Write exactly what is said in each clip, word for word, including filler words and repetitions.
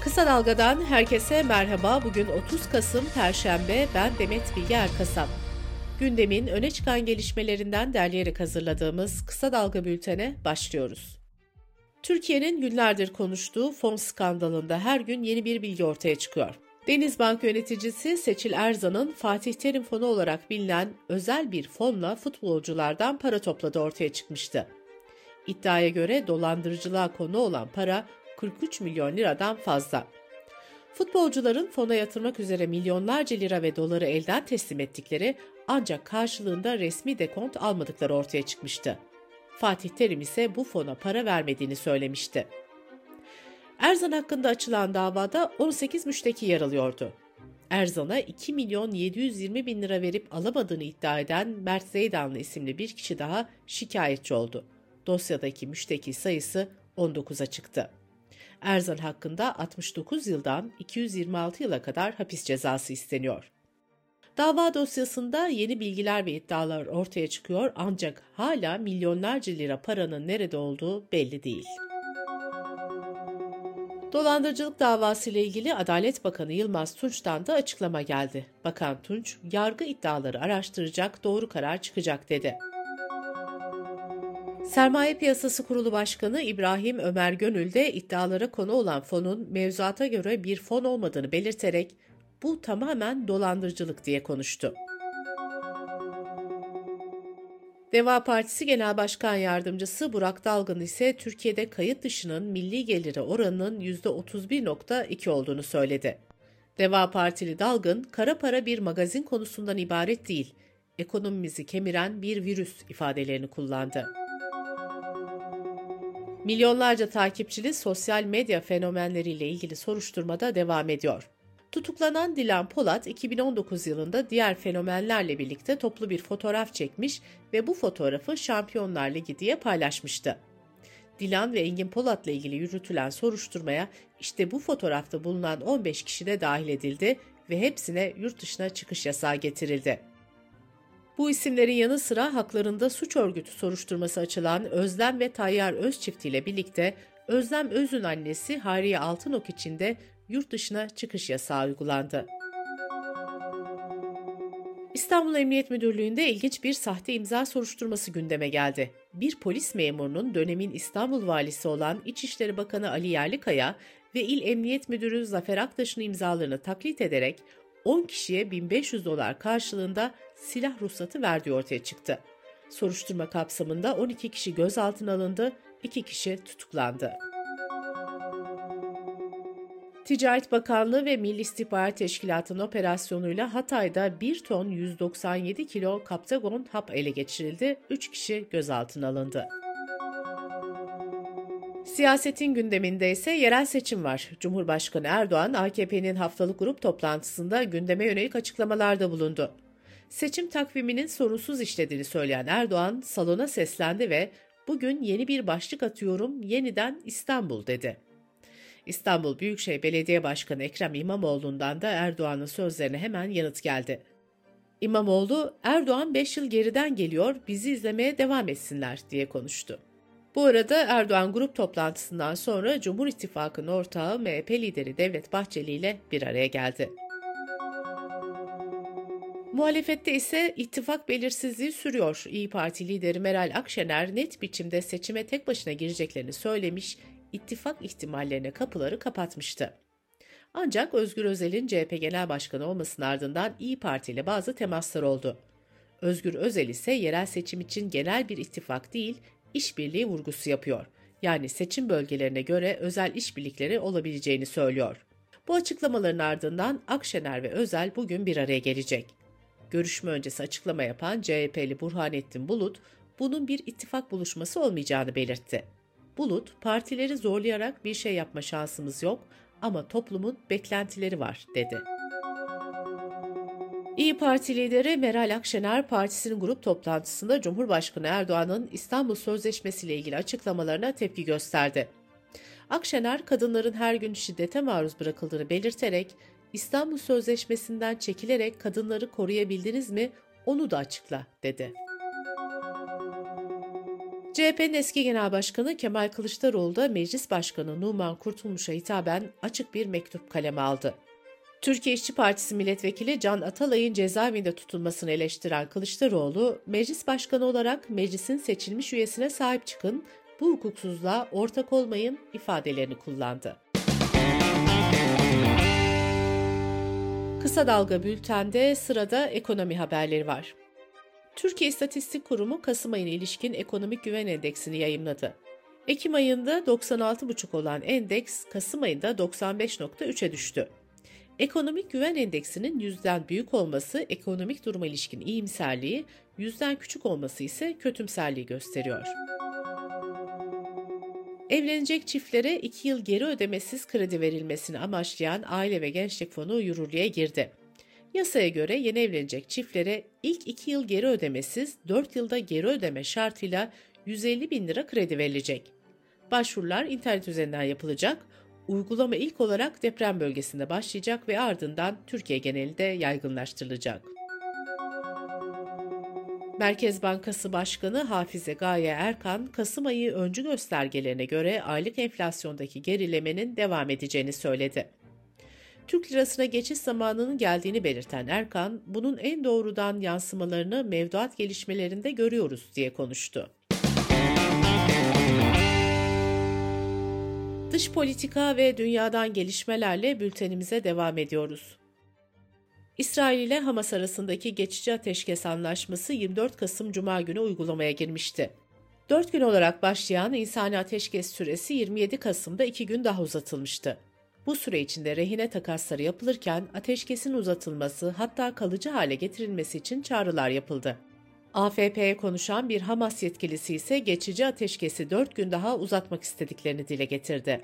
Kısa Dalga'dan herkese merhaba. Bugün otuz Kasım Perşembe. Ben Demet Bilge Erkasap. Gündemin öne çıkan gelişmelerinden derleyerek hazırladığımız Kısa Dalga bültene başlıyoruz. Türkiye'nin günlerdir konuştuğu fon skandalında her gün yeni bir bilgi ortaya çıkıyor. Denizbank yöneticisi Seçil Erzan'ın Fatih Terim fonu olarak bilinen özel bir fonla futbolculardan para topladığı ortaya çıkmıştı. İddiaya göre dolandırıcılığa konu olan para kırk üç milyon liradan fazla. Futbolcuların fona yatırmak üzere milyonlarca lira ve doları elden teslim ettikleri ancak karşılığında resmi dekont almadıkları ortaya çıkmıştı. Fatih Terim ise bu fona para vermediğini söylemişti. Erzan hakkında açılan davada on sekiz müşteki yer alıyordu. Erzan'a iki milyon yedi yüz yirmi bin lira verip alamadığını iddia eden Mert Zeydanlı isimli bir kişi daha şikayetçi oldu. Dosyadaki müşteki sayısı on dokuza çıktı. Erzan hakkında altmış dokuz yıldan iki yüz yirmi altı yıla kadar hapis cezası isteniyor. Dava dosyasında yeni bilgiler ve iddialar ortaya çıkıyor ancak hala milyonlarca lira paranın nerede olduğu belli değil. Dolandırıcılık davası ile ilgili Adalet Bakanı Yılmaz Tunç'tan da açıklama geldi. Bakan Tunç, yargı iddiaları araştıracak, doğru karar çıkacak dedi. Sermaye Piyasası Kurulu Başkanı İbrahim Ömer Gönül de iddialara konu olan fonun mevzuata göre bir fon olmadığını belirterek bu tamamen dolandırıcılık diye konuştu. Deva Partisi Genel Başkan Yardımcısı Burak Dalgın ise Türkiye'de kayıt dışının milli geliri oranının yüzde otuz bir virgül iki olduğunu söyledi. Deva Partili Dalgın, kara para bir magazin konusundan ibaret değil, ekonomimizi kemiren bir virüs ifadelerini kullandı. Milyonlarca takipçili sosyal medya fenomenleriyle ilgili soruşturmada devam ediyor. Tutuklanan Dilan Polat, iki bin on dokuz yılında diğer fenomenlerle birlikte toplu bir fotoğraf çekmiş ve bu fotoğrafı Şampiyonlar Ligi diye paylaşmıştı. Dilan ve Engin Polat'la ilgili yürütülen soruşturmaya işte bu fotoğrafta bulunan on beş kişi de dahil edildi ve hepsine yurt dışına çıkış yasağı getirildi. Bu isimlerin yanı sıra haklarında suç örgütü soruşturması açılan Özlem ve Tayyar Öz çiftiyle birlikte Özlem Öz'ün annesi Hayriye Altınok için de yurt dışına çıkış yasağı uygulandı. İstanbul Emniyet Müdürlüğü'nde ilginç bir sahte imza soruşturması gündeme geldi. Bir polis memurunun dönemin İstanbul Valisi olan İçişleri Bakanı Ali Yerlikaya ve İl Emniyet Müdürü Zafer Aktaş'ın imzalarını taklit ederek on kişiye bin beş yüz dolar karşılığında silah ruhsatı verdiği ortaya çıktı. Soruşturma kapsamında on iki kişi gözaltına alındı, iki kişi tutuklandı. Ticaret Bakanlığı ve Milli İstihbarat Teşkilatı'nın operasyonuyla Hatay'da bir ton yüz doksan yedi kilo kaptagon hap ele geçirildi, üç kişi gözaltına alındı. Siyasetin gündeminde ise yerel seçim var. Cumhurbaşkanı Erdoğan, A K P'nin haftalık grup toplantısında gündeme yönelik açıklamalarda bulundu. Seçim takviminin sorunsuz işlediğini söyleyen Erdoğan, salona seslendi ve "Bugün yeni bir başlık atıyorum, yeniden İstanbul" dedi. İstanbul Büyükşehir Belediye Başkanı Ekrem İmamoğlu'ndan da Erdoğan'ın sözlerine hemen yanıt geldi. İmamoğlu, "Erdoğan beş yıl geriden geliyor, bizi izlemeye devam etsinler" diye konuştu. Bu arada Erdoğan grup toplantısından sonra Cumhur İttifakı'nın ortağı M H P lideri Devlet Bahçeli ile bir araya geldi. Muhalefette ise ittifak belirsizliği sürüyor. İYİ Parti lideri Meral Akşener net biçimde seçime tek başına gireceklerini söylemiş, ittifak ihtimallerine kapıları kapatmıştı. Ancak Özgür Özel'in C H P Genel Başkanı olmasının ardından İYİ Parti ile bazı temaslar oldu. Özgür Özel ise yerel seçim için genel bir ittifak değil, işbirliği vurgusu yapıyor. Yani seçim bölgelerine göre özel işbirlikleri olabileceğini söylüyor. Bu açıklamaların ardından Akşener ve Özel bugün bir araya gelecek. Görüşme öncesi açıklama yapan C H P'li Burhanettin Bulut, bunun bir ittifak buluşması olmayacağını belirtti. Bulut, partileri zorlayarak bir şey yapma şansımız yok ama toplumun beklentileri var, dedi. İYİ Parti lideri Meral Akşener, partisinin grup toplantısında Cumhurbaşkanı Erdoğan'ın İstanbul Sözleşmesi ile ilgili açıklamalarına tepki gösterdi. Akşener, kadınların her gün şiddete maruz bırakıldığını belirterek, İstanbul Sözleşmesi'nden çekilerek kadınları koruyabildiniz mi, onu da açıkla, dedi. C H P'nin eski Genel Başkanı Kemal Kılıçdaroğlu da Meclis Başkanı Numan Kurtulmuş'a hitaben açık bir mektup kaleme aldı. Türkiye İşçi Partisi Milletvekili Can Atalay'ın cezaevinde tutulmasını eleştiren Kılıçdaroğlu, Meclis Başkanı olarak meclisin seçilmiş üyesine sahip çıkın, bu hukuksuzluğa ortak olmayın ifadelerini kullandı. Kısa Dalga Bülten'de sırada ekonomi haberleri var. Türkiye İstatistik Kurumu Kasım ayına ilişkin ekonomik güven endeksini yayımladı. Ekim ayında doksan altı virgül beş olan endeks Kasım ayında doksan beş virgül üç'e düştü. Ekonomik güven endeksinin yüzden büyük olması ekonomik duruma ilişkin iyimserliği, yüzden küçük olması ise kötümserliği gösteriyor. Evlenecek çiftlere iki yıl geri ödemesiz kredi verilmesini amaçlayan Aile ve Gençlik Fonu yürürlüğe girdi. Yasaya göre yeni evlenecek çiftlere ilk iki yıl geri ödemesiz, dört yılda geri ödeme şartıyla yüz elli bin lira kredi verilecek. Başvurular internet üzerinden yapılacak, uygulama ilk olarak deprem bölgesinde başlayacak ve ardından Türkiye genelinde yaygınlaştırılacak. Merkez Bankası Başkanı Hafize Gaye Erkan, Kasım ayı öncü göstergelerine göre aylık enflasyondaki gerilemenin devam edeceğini söyledi. Türk lirasına geçiş zamanının geldiğini belirten Erkan, bunun en doğrudan yansımalarını mevduat gelişmelerinde görüyoruz diye konuştu. Dış politika ve dünyadan gelişmelerle bültenimize devam ediyoruz. İsrail ile Hamas arasındaki geçici ateşkes anlaşması yirmi dört Kasım Cuma günü uygulamaya girmişti. dört gün olarak başlayan insani ateşkes süresi yirmi yedi Kasım'da iki gün daha uzatılmıştı. Bu süre içinde rehine takasları yapılırken ateşkesin uzatılması hatta kalıcı hale getirilmesi için çağrılar yapıldı. A F P'ye konuşan bir Hamas yetkilisi ise geçici ateşkesi dört gün daha uzatmak istediklerini dile getirdi.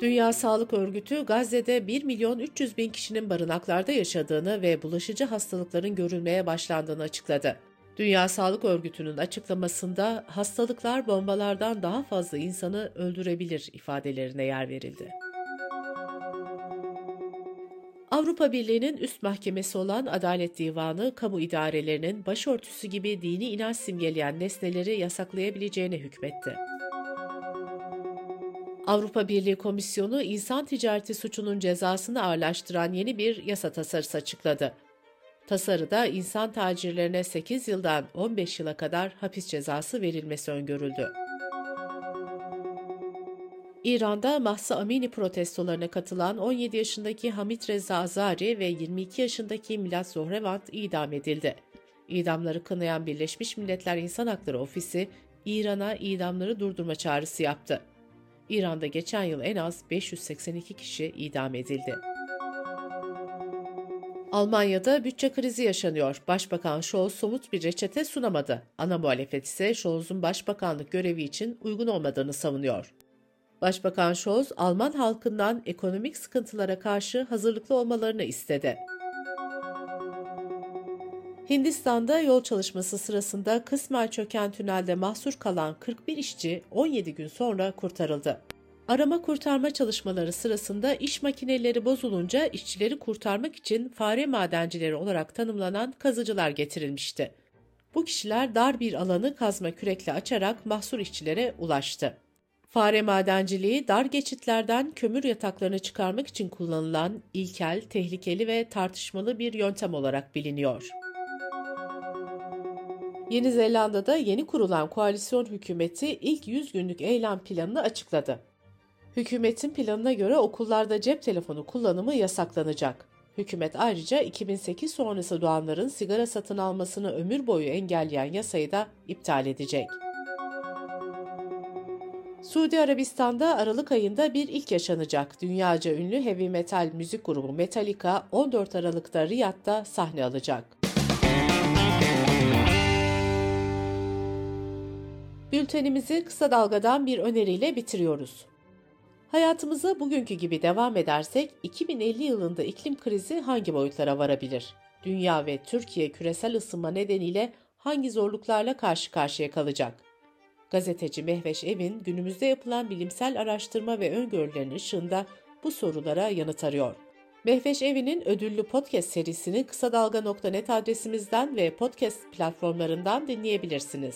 Dünya Sağlık Örgütü, Gazze'de bir milyon üç yüz bin kişinin barınaklarda yaşadığını ve bulaşıcı hastalıkların görülmeye başlandığını açıkladı. Dünya Sağlık Örgütü'nün açıklamasında hastalıklar bombalardan daha fazla insanı öldürebilir ifadelerine yer verildi. Avrupa Birliği'nin üst mahkemesi olan Adalet Divanı, kamu idarelerinin başörtüsü gibi dini inanç simgeleyen nesneleri yasaklayabileceğine hükmetti. Avrupa Birliği Komisyonu, insan ticareti suçunun cezasını ağırlaştıran yeni bir yasa tasarısı açıkladı. Tasarıda insan tacirlerine sekiz yıldan on beş yıla kadar hapis cezası verilmesi öngörüldü. İran'da Mahsa Amini protestolarına katılan on yedi yaşındaki Hamid Reza Azari ve yirmi iki yaşındaki Milad Zohrevand idam edildi. İdamları kınayan Birleşmiş Milletler İnsan Hakları Ofisi, İran'a idamları durdurma çağrısı yaptı. İran'da geçen yıl en az beş yüz seksen iki kişi idam edildi. Almanya'da bütçe krizi yaşanıyor. Başbakan Scholz somut bir reçete sunamadı. Ana muhalefet ise Scholz'un başbakanlık görevi için uygun olmadığını savunuyor. Başbakan Scholz, Alman halkından ekonomik sıkıntılara karşı hazırlıklı olmalarını istedi. Hindistan'da yol çalışması sırasında kısmen çöken tünelde mahsur kalan kırk bir işçi on yedi gün sonra kurtarıldı. Arama kurtarma çalışmaları sırasında iş makineleri bozulunca işçileri kurtarmak için fare madencileri olarak tanımlanan kazıcılar getirilmişti. Bu kişiler dar bir alanı kazma kürekle açarak mahsur işçilere ulaştı. Fare madenciliği, dar geçitlerden kömür yataklarını çıkarmak için kullanılan ilkel, tehlikeli ve tartışmalı bir yöntem olarak biliniyor. Yeni Zelanda'da yeni kurulan koalisyon hükümeti ilk yüz günlük eylem planını açıkladı. Hükümetin planına göre okullarda cep telefonu kullanımı yasaklanacak. Hükümet ayrıca iki bin sekiz sonrası doğanların sigara satın almasını ömür boyu engelleyen yasayı da iptal edecek. Suudi Arabistan'da Aralık ayında bir ilk yaşanacak. Dünyaca ünlü heavy metal müzik grubu Metallica on dört Aralık'ta Riyad'da sahne alacak. Bültenimizi kısa dalgadan bir öneriyle bitiriyoruz. Hayatımıza bugünkü gibi devam edersek iki bin elli yılında iklim krizi hangi boyutlara varabilir? Dünya ve Türkiye küresel ısınma nedeniyle hangi zorluklarla karşı karşıya kalacak? Gazeteci Mehveş Evin günümüzde yapılan bilimsel araştırma ve öngörülerin ışığında bu sorulara yanıt arıyor. Mehveş Evin'in ödüllü podcast serisini kısadalga nokta net adresimizden ve podcast platformlarından dinleyebilirsiniz.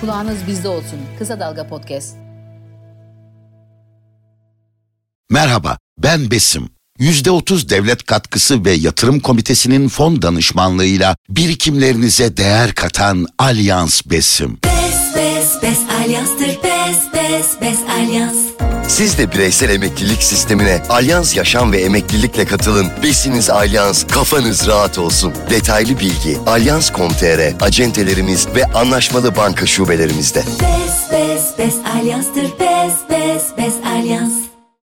Kulağınız bizde olsun. Kısa Dalga Podcast. Merhaba, ben Besim. yüzde otuz devlet katkısı ve yatırım komitesinin fon danışmanlığıyla birikimlerinize değer katan Allianz Besim. Bes, bes, bes, Allianz'tır. Bes, bes, bes, Allianz. Siz de bireysel emeklilik sistemine Allianz Yaşam ve Emeklilikle katılın. Besiniz Allianz, kafanız rahat olsun. Detaylı bilgi Allianz nokta com nokta tr, acentelerimiz ve anlaşmalı banka şubelerimizde. Bes, bes, bes, Allianz'tır. Bes, bes, bes, Allianz.